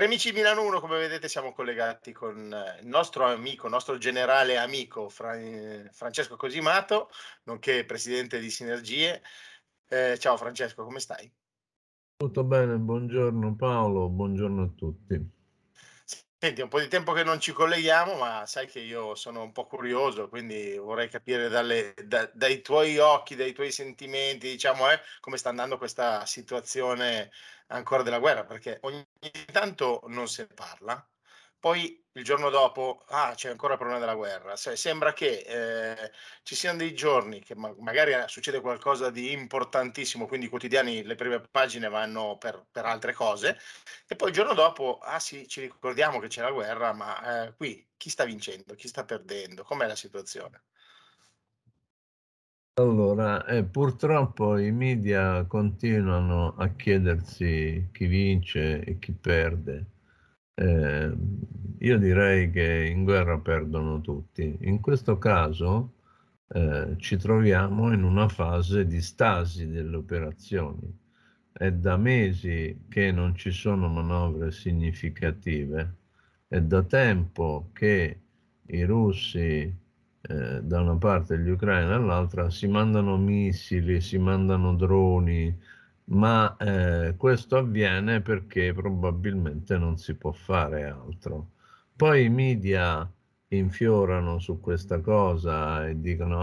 Cari amici Milano 1, come vedete siamo collegati con il nostro amico, il nostro generale amico Francesco Cosimato, nonché presidente di Sinergie. Ciao Francesco, come stai? Tutto bene, buongiorno Paolo, buongiorno a tutti. Senti, è un po' di tempo che non ci colleghiamo, ma sai che io sono un po' curioso, quindi vorrei capire dai tuoi occhi, dai tuoi sentimenti, diciamo, come sta andando questa situazione ancora della guerra, perché ogni tanto non se ne parla, poi il giorno dopo, c'è ancora il problema della guerra. Sembra che ci siano dei giorni che magari succede qualcosa di importantissimo, quindi i quotidiani, le prime pagine vanno per altre cose, e poi il giorno dopo, sì, ci ricordiamo che c'è la guerra, ma qui chi sta vincendo, chi sta perdendo, com'è la situazione? Allora, purtroppo i media continuano a chiedersi chi vince e chi perde. Io direi che in guerra perdono tutti. In questo caso ci troviamo in una fase di stasi delle operazioni. È da mesi che non ci sono manovre significative, è da tempo che i russi da una parte e gli ucraini dall'altra si mandano missili, si mandano droni, ma questo avviene perché probabilmente non si può fare altro. Poi i media infiorano su questa cosa e dicono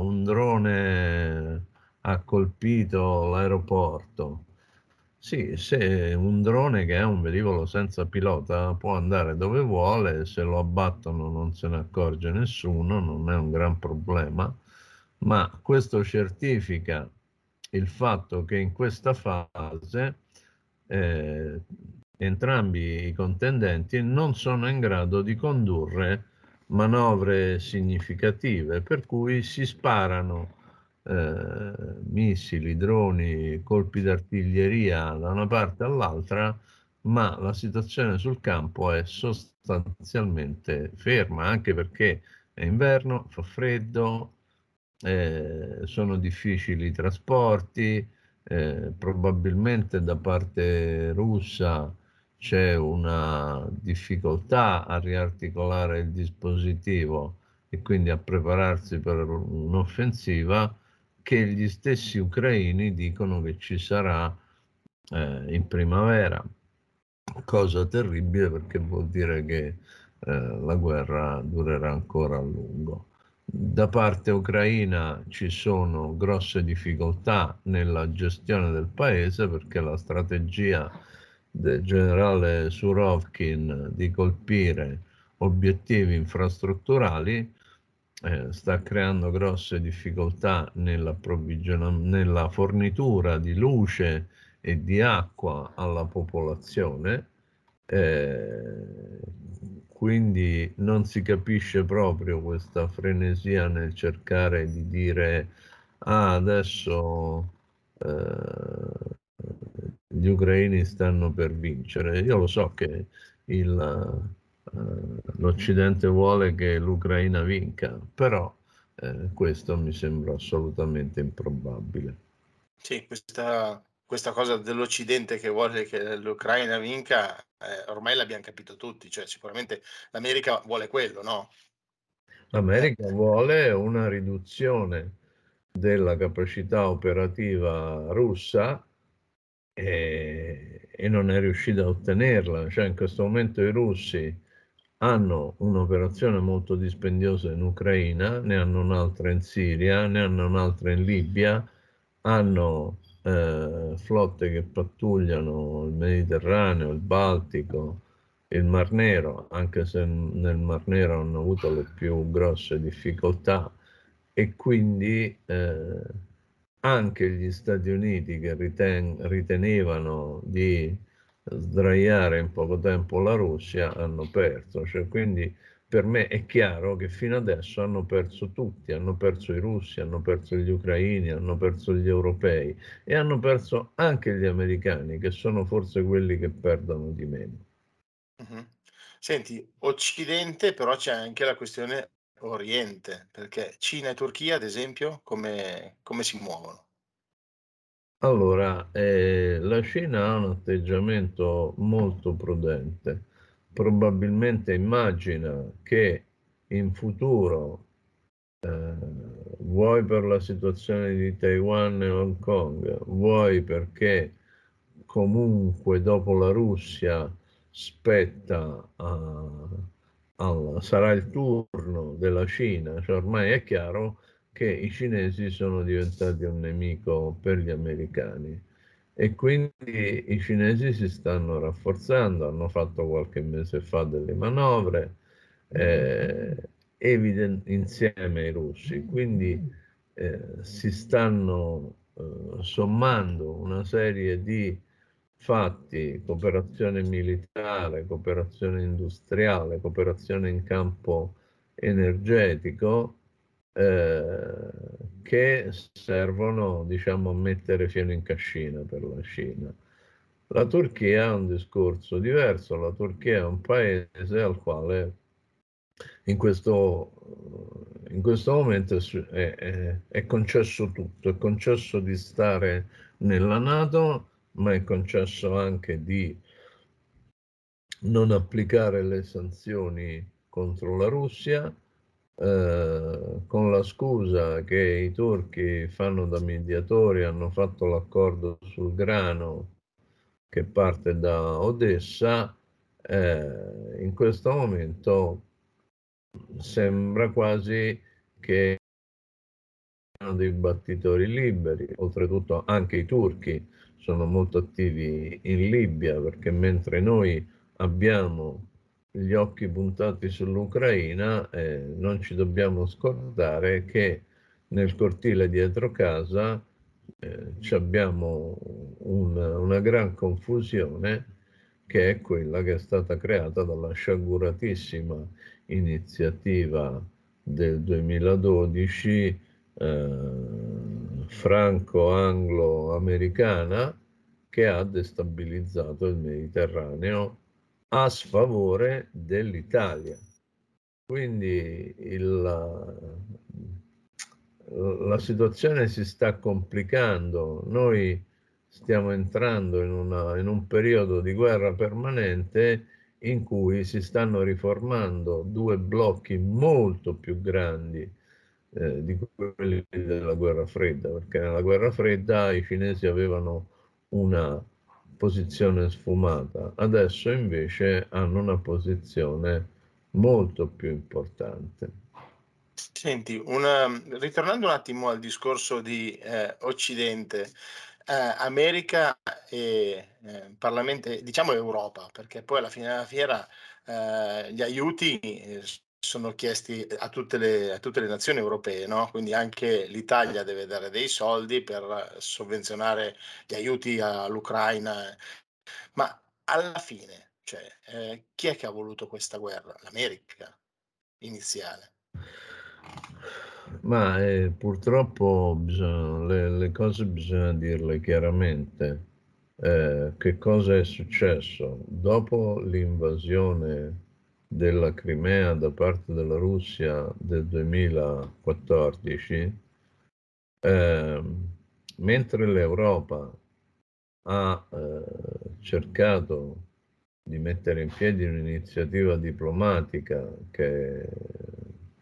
un drone ha colpito l'aeroporto. Sì, se un drone che è un velivolo senza pilota può andare dove vuole, se lo abbattono non se ne accorge nessuno, non è un gran problema, ma questo certifica il fatto che in questa fase entrambi i contendenti non sono in grado di condurre manovre significative, per cui si sparano missili, droni, colpi d'artiglieria da una parte all'altra, ma la situazione sul campo è sostanzialmente ferma, anche perché è inverno, fa freddo, sono difficili i trasporti, probabilmente da parte russa c'è una difficoltà a riarticolare il dispositivo e quindi a prepararsi per un'offensiva che gli stessi ucraini dicono che ci sarà in primavera, cosa terribile perché vuol dire che la guerra durerà ancora a lungo. Da parte ucraina ci sono grosse difficoltà nella gestione del paese, perché la strategia del generale Surovkin di colpire obiettivi infrastrutturali sta creando grosse difficoltà nella fornitura di luce e di acqua alla popolazione. Quindi non si capisce proprio questa frenesia nel cercare di dire adesso gli ucraini stanno per vincere. Io lo so che l'Occidente vuole che l'Ucraina vinca, però questo mi sembra assolutamente improbabile. Sì, questa cosa dell'Occidente che vuole che l'Ucraina vinca, ormai l'abbiamo capito tutti, cioè sicuramente l'America vuole quello, no? L'America vuole una riduzione della capacità operativa russa e non è riuscita a ottenerla, cioè in questo momento i russi hanno un'operazione molto dispendiosa in Ucraina, ne hanno un'altra in Siria, ne hanno un'altra in Libia, hanno flotte che pattugliano il Mediterraneo, il Baltico, il Mar Nero, anche se nel Mar Nero hanno avuto le più grosse difficoltà, e quindi anche gli Stati Uniti, che ritenevano di sdraiare in poco tempo la Russia, hanno perso. Cioè, quindi per me è chiaro che fino adesso hanno perso tutti, hanno perso i russi, hanno perso gli ucraini, hanno perso gli europei e hanno perso anche gli americani, che sono forse quelli che perdono di meno. Senti, Occidente, però c'è anche la questione Oriente, perché Cina e Turchia, ad esempio, come si muovono? Allora, la Cina ha un atteggiamento molto prudente, probabilmente immagina che in futuro, vuoi per la situazione di Taiwan e Hong Kong, vuoi perché comunque dopo la Russia spetta sarà il turno della Cina, cioè ormai è chiaro che i cinesi sono diventati un nemico per gli americani e quindi i cinesi si stanno rafforzando, hanno fatto qualche mese fa delle manovre insieme ai russi, quindi si stanno sommando una serie di fatti, cooperazione militare, cooperazione industriale, cooperazione in campo energetico, che servono, diciamo, a mettere fieno in cascina per la Cina. La Turchia ha un discorso diverso, la Turchia è un paese al quale in questo momento è concesso tutto, è concesso di stare nella NATO, ma è concesso anche di non applicare le sanzioni contro la Russia, con la scusa che i turchi fanno da mediatori, hanno fatto l'accordo sul grano che parte da Odessa. In questo momento sembra quasi che siano dei battitori liberi, oltretutto anche i turchi sono molto attivi in Libia, perché mentre noi abbiamo gli occhi puntati sull'Ucraina, non ci dobbiamo scordare che nel cortile dietro casa abbiamo una gran confusione, che è quella che è stata creata dalla sciaguratissima iniziativa del 2012 franco-anglo-americana, che ha destabilizzato il Mediterraneo a sfavore dell'Italia. Quindi la situazione si sta complicando, noi stiamo entrando in un periodo di guerra permanente in cui si stanno riformando due blocchi molto più grandi di quelli della guerra fredda, perché nella guerra fredda i cinesi avevano una posizione sfumata, adesso invece hanno una posizione molto più importante. Senti, ritornando un attimo al discorso di Occidente, America e diciamo Europa, perché poi alla fine della fiera gli aiuti sono chiesti a tutte le nazioni europee, no? Quindi anche l'Italia deve dare dei soldi per sovvenzionare gli aiuti all'Ucraina, ma alla fine, cioè, chi è che ha voluto questa guerra? L'America iniziale. Ma purtroppo le cose bisogna dirle chiaramente. Che cosa è successo? Dopo l'invasione della Crimea da parte della Russia del 2014, mentre l'Europa ha cercato di mettere in piedi un'iniziativa diplomatica che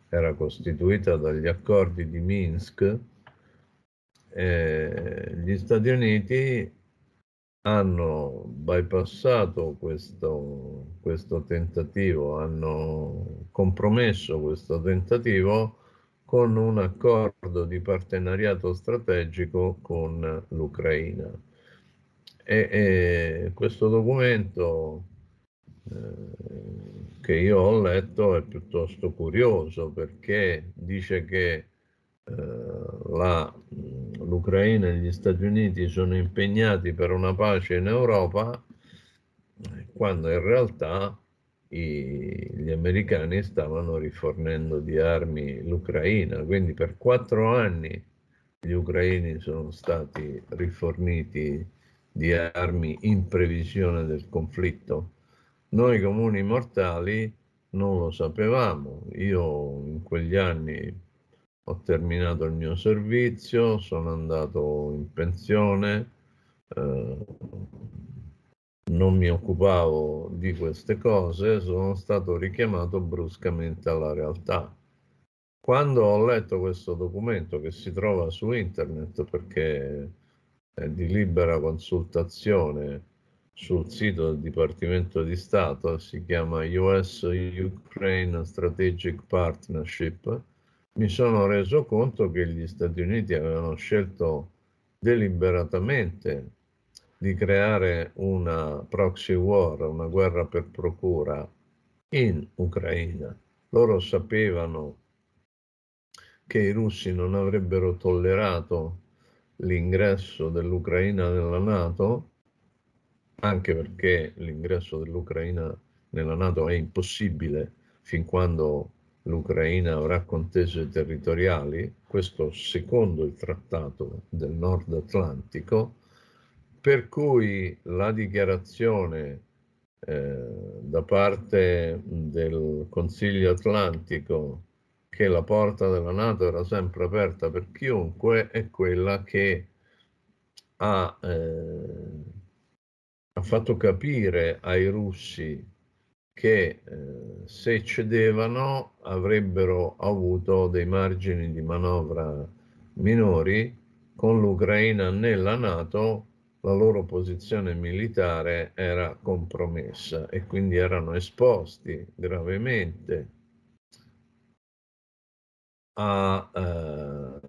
era costituita dagli accordi di Minsk, gli Stati Uniti hanno bypassato questo tentativo, hanno compromesso questo tentativo con un accordo di partenariato strategico con l'Ucraina. E questo documento che io ho letto è piuttosto curioso, perché dice che l'Ucraina e gli Stati Uniti sono impegnati per una pace in Europa, quando in realtà gli americani stavano rifornendo di armi l'Ucraina. Quindi per 4 anni gli ucraini sono stati riforniti di armi in previsione del conflitto. Noi comuni mortali non lo sapevamo. Io in quegli anni ho terminato il mio servizio, sono andato in pensione, non mi occupavo di queste cose, sono stato richiamato bruscamente alla realtà. Quando ho letto questo documento, che si trova su internet perché è di libera consultazione sul sito del Dipartimento di Stato, si chiama US-Ukraine Strategic Partnership, mi sono reso conto che gli Stati Uniti avevano scelto deliberatamente di creare una proxy war, una guerra per procura in Ucraina. Loro sapevano che i russi non avrebbero tollerato l'ingresso dell'Ucraina nella NATO, anche perché l'ingresso dell'Ucraina nella NATO è impossibile fin quando l'Ucraina avrà contese territoriali, questo secondo il Trattato del Nord Atlantico, per cui la dichiarazione da parte del Consiglio Atlantico che la porta della NATO era sempre aperta per chiunque è quella che ha fatto capire ai russi che se cedevano avrebbero avuto dei margini di manovra minori. Con l'Ucraina nella NATO la loro posizione militare era compromessa e quindi erano esposti gravemente alle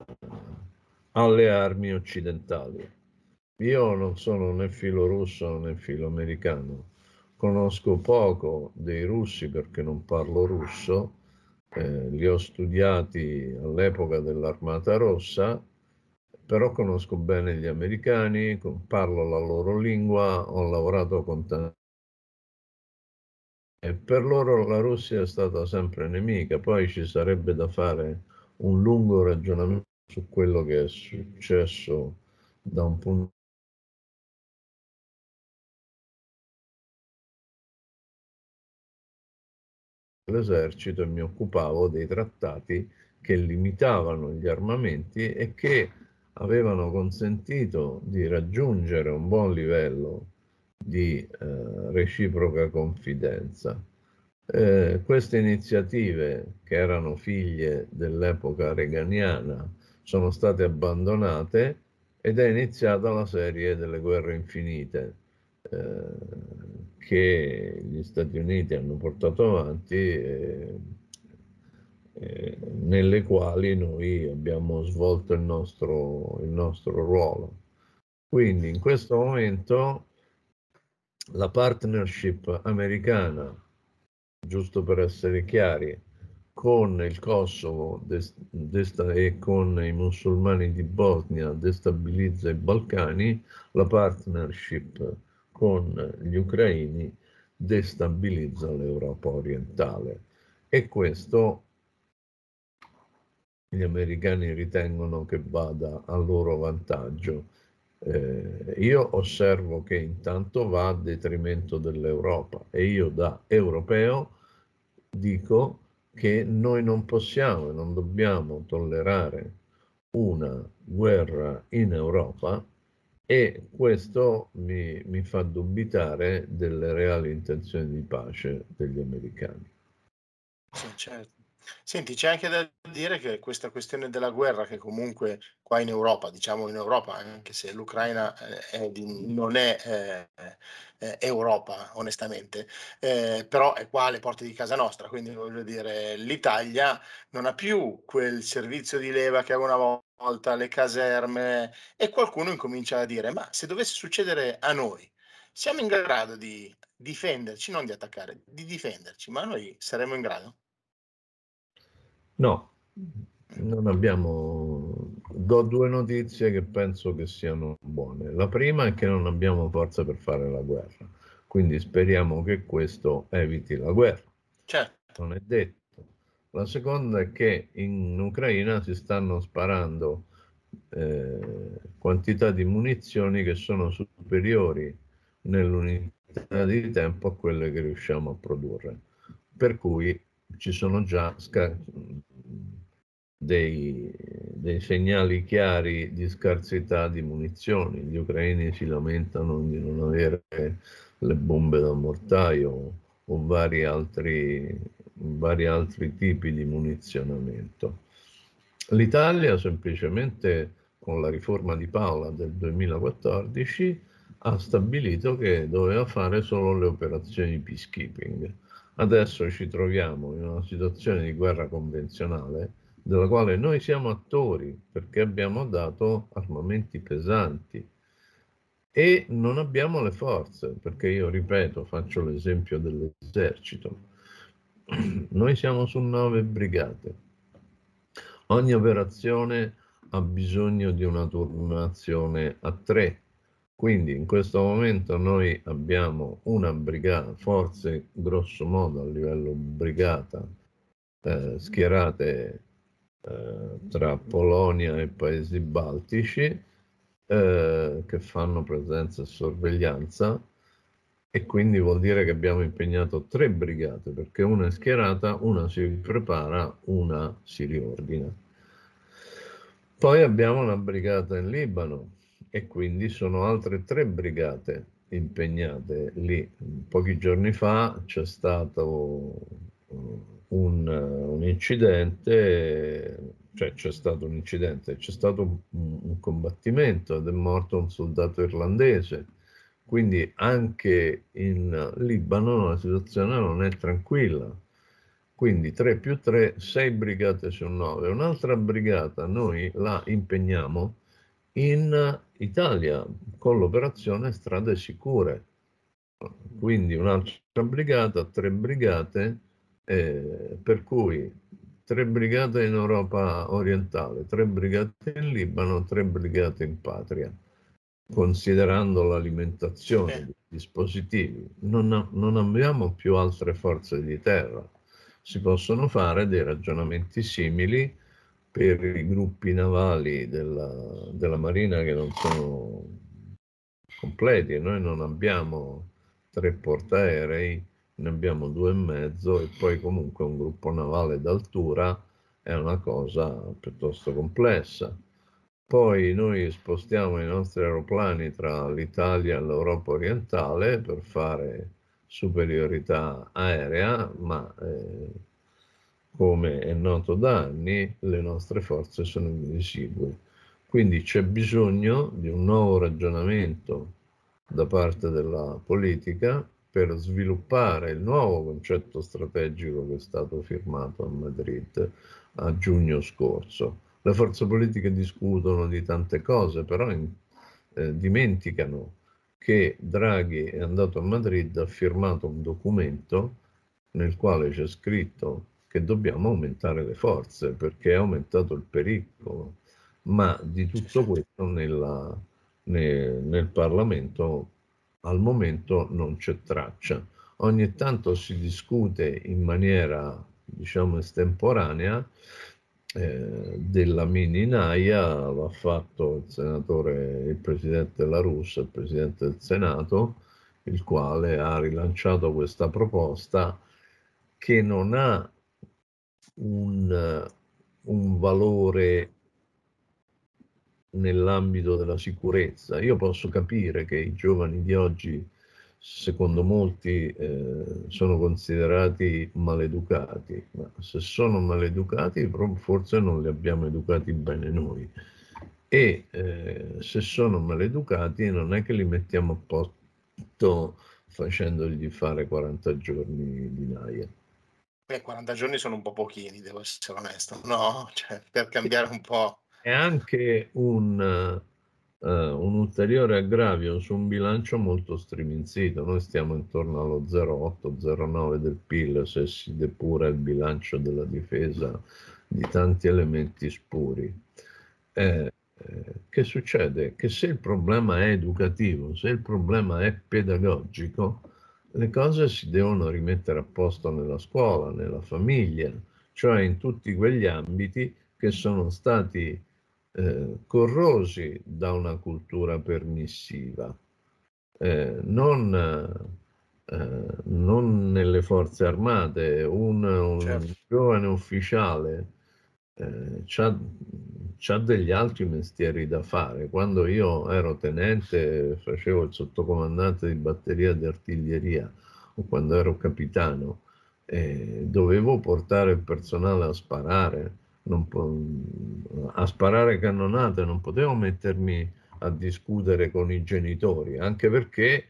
armi occidentali. Io non sono né filo russo né filo americano, conosco poco dei russi perché non parlo russo, li ho studiati all'epoca dell'Armata Rossa, però conosco bene gli americani, parlo la loro lingua, ho lavorato con tanti. E per loro la Russia è stata sempre nemica, poi ci sarebbe da fare un lungo ragionamento su quello che è successo da un punto di vista. L'esercito e mi occupavo dei trattati che limitavano gli armamenti e che avevano consentito di raggiungere un buon livello di reciproca confidenza. Queste iniziative, che erano figlie dell'epoca reaganiana, sono state abbandonate ed è iniziata la serie delle guerre infinite che gli Stati Uniti hanno portato avanti e nelle quali noi abbiamo svolto il nostro ruolo. Quindi in questo momento la partnership americana, giusto per essere chiari, con il Kosovo e con i musulmani di Bosnia destabilizza i Balcani, la partnership con gli ucraini destabilizza l'Europa orientale. E questo gli americani ritengono che vada a loro vantaggio. Io osservo che intanto va a detrimento dell'Europa e io da europeo dico che noi non possiamo e non dobbiamo tollerare una guerra in Europa e questo mi fa dubitare delle reali intenzioni di pace degli americani. Sì, certo. Senti, c'è anche da dire che questa questione della guerra che comunque qua in Europa, diciamo in Europa, anche se l'Ucraina non è Europa onestamente, però è qua alle porte di casa nostra, quindi voglio dire l'Italia non ha più quel servizio di leva che aveva una volta, le caserme, e qualcuno incomincia a dire ma se dovesse succedere a noi siamo in grado di difenderci, non di attaccare, di difenderci, ma noi saremo in grado? No, non abbiamo. Do due notizie che penso che siano buone. La prima è che non abbiamo forza per fare la guerra, quindi speriamo che questo eviti la guerra. Certo. Non è detto. La seconda è che in Ucraina si stanno sparando quantità di munizioni che sono superiori nell'unità di tempo a quelle che riusciamo a produrre. Per cui ci sono già dei dei segnali chiari di scarsità di munizioni. Gli ucraini si lamentano di non avere le bombe da mortaio o vari altri tipi di munizionamento. L'Italia semplicemente con la riforma di Paola del 2014 ha stabilito che doveva fare solo le operazioni di peacekeeping. Adesso ci troviamo in una situazione di guerra convenzionale della quale noi siamo attori perché abbiamo dato armamenti pesanti e non abbiamo le forze, perché io ripeto, faccio l'esempio dell'esercito. Noi siamo su 9 brigate. Ogni operazione ha bisogno di una turnazione a 3. Quindi in questo momento noi abbiamo una brigata, forze grosso modo a livello brigata, schierate tra Polonia e paesi baltici, che fanno presenza e sorveglianza, e quindi vuol dire che abbiamo impegnato 3 brigate, perché una è schierata, una si prepara, una si riordina. Poi abbiamo una brigata in Libano, e quindi sono altre 3 brigate impegnate lì. Pochi giorni fa c'è stato un incidente, c'è stato un combattimento ed è morto un soldato irlandese, quindi anche in Libano la situazione non è tranquilla. Quindi 3 più 3, 6 brigate su 9. Un'altra brigata noi la impegniamo in Italia con l'operazione Strade Sicure, quindi un'altra brigata, 3 brigate, per cui 3 brigate in Europa orientale, 3 brigate in Libano, 3 brigate in patria, considerando l'alimentazione dei dispositivi. Non abbiamo più altre forze di terra. Si possono fare dei ragionamenti simili per i gruppi navali della Marina che non sono completi. Noi non abbiamo 3 portaerei, ne abbiamo 2,5, e poi comunque un gruppo navale d'altura è una cosa piuttosto complessa. Poi noi spostiamo i nostri aeroplani tra l'Italia e l'Europa orientale per fare superiorità aerea, ma come è noto da anni, le nostre forze sono invisible. Quindi c'è bisogno di un nuovo ragionamento da parte della politica per sviluppare il nuovo concetto strategico che è stato firmato a Madrid a giugno scorso. Le forze politiche discutono di tante cose, però dimenticano che Draghi è andato a Madrid, ha firmato un documento nel quale c'è scritto che dobbiamo aumentare le forze perché è aumentato il pericolo, ma di tutto questo nel Parlamento al momento non c'è traccia. Ogni tanto si discute in maniera, diciamo, estemporanea, della mini NAIA, l'ha fatto il presidente La Russa, il presidente del Senato, il quale ha rilanciato questa proposta che non ha un valore nell'ambito della sicurezza. Io posso capire che i giovani di oggi, secondo molti, sono considerati maleducati, ma se sono maleducati forse non li abbiamo educati bene noi, e se sono maleducati non è che li mettiamo a posto facendogli fare 40 giorni di NAIA. 40 giorni sono un po' pochini, devo essere onesto, no? Cioè, per cambiare un po'. È anche un ulteriore aggravio su un bilancio molto striminzito. Noi stiamo intorno allo 0,8-0,9 del PIL, se si depura il bilancio della difesa di tanti elementi spuri. Che succede? Che se il problema è educativo, se il problema è pedagogico, le cose si devono rimettere a posto nella scuola, nella famiglia, cioè in tutti quegli ambiti che sono stati corrosi da una cultura permissiva, non nelle forze armate. Un giovane ufficiale c'ha degli altri mestieri da fare. Quando io ero tenente facevo il sottocomandante di batteria di artiglieria, o quando ero capitano, dovevo portare il personale a sparare, cannonate, non potevo mettermi a discutere con i genitori, anche perché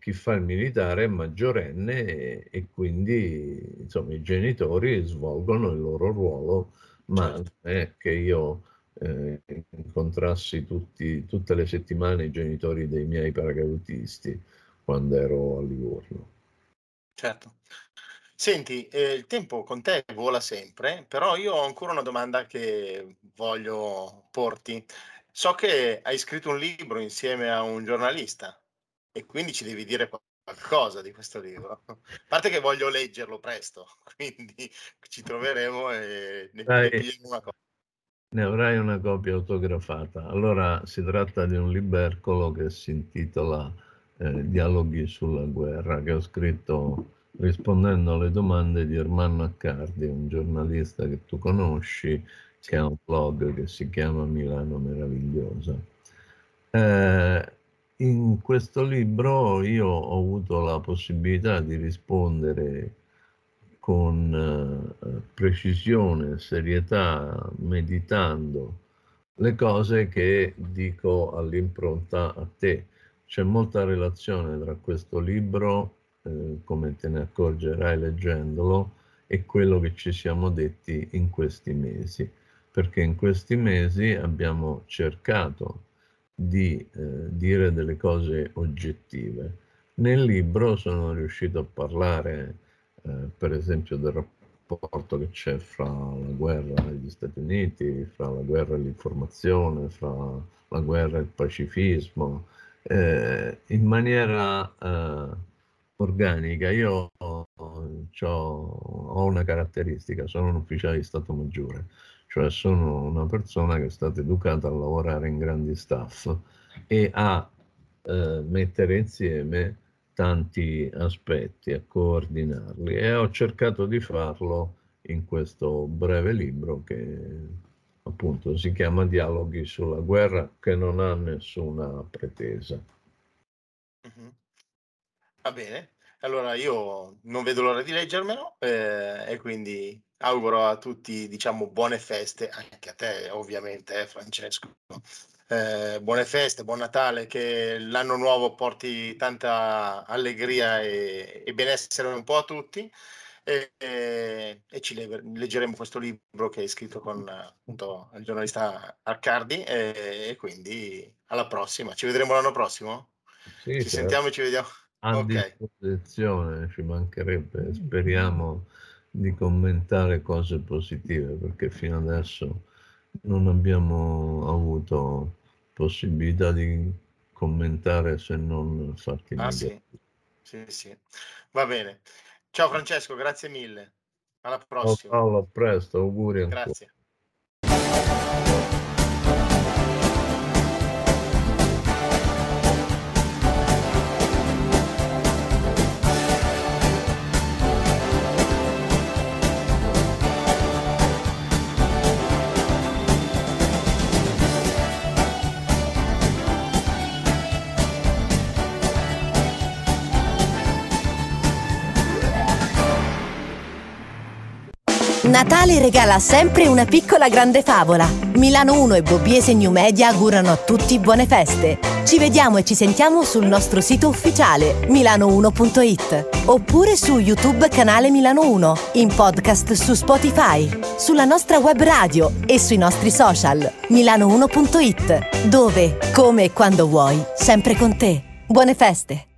chi fa il militare è maggiorenne e quindi insomma i genitori svolgono il loro ruolo, ma non è che io incontrassi tutte le settimane i genitori dei miei paracadutisti quando ero a Livorno. Certo. Senti, il tempo con te vola sempre, però io ho ancora una domanda che voglio porti. So che hai scritto un libro insieme a un giornalista e quindi ci devi dire qualcosa di questo libro. A parte che voglio leggerlo presto, quindi ci troveremo e ne pigliamo una copia. Ne avrai una copia autografata. Allora, si tratta di un libercolo che si intitola Dialoghi sulla guerra, che ho scritto rispondendo alle domande di Ermanno Accardi, un giornalista che tu conosci, che ha un blog che si chiama Milano Meravigliosa. In questo libro io ho avuto la possibilità di rispondere con precisione, serietà, meditando le cose che dico all'impronta a te. C'è molta relazione tra questo libro, come te ne accorgerai leggendolo, e quello che ci siamo detti in questi mesi, perché in questi mesi abbiamo cercato di dire delle cose oggettive. Nel libro sono riuscito a parlare, per esempio, del rapporto che c'è fra la guerra e gli Stati Uniti, fra la guerra e l'informazione, fra la guerra e il pacifismo, in maniera organica. Io ho una caratteristica: sono un ufficiale di Stato Maggiore, cioè sono una persona che è stata educata a lavorare in grandi staff e a mettere insieme tanti aspetti, a coordinarli, e ho cercato di farlo in questo breve libro che appunto si chiama Dialoghi sulla guerra, che non ha nessuna pretesa. Mm-hmm. Va bene, allora io non vedo l'ora di leggermelo e quindi auguro a tutti, diciamo, buone feste, anche a te ovviamente, Francesco. Buone feste, buon Natale, che l'anno nuovo porti tanta allegria e benessere un po' a tutti, e ci leggeremo questo libro che hai scritto con, appunto, il giornalista Accardi, e quindi alla prossima. Ci vedremo l'anno prossimo? Sì, ci sentiamo e ci vediamo. A disposizione, ci mancherebbe, speriamo di commentare cose positive, perché fino adesso non abbiamo avuto possibilità di commentare se non fatti male. Sì. Va bene. Ciao Francesco, grazie mille. Alla prossima. Ciao Paolo, a presto, auguri ancora. Grazie. Natale regala sempre una piccola grande favola. Milano 1 e Bobbiese New Media augurano a tutti buone feste. Ci vediamo e ci sentiamo sul nostro sito ufficiale milano1.it oppure su YouTube canale Milano 1, in podcast su Spotify, sulla nostra web radio e sui nostri social. Milano1.it, dove, come e quando vuoi, sempre con te. Buone feste!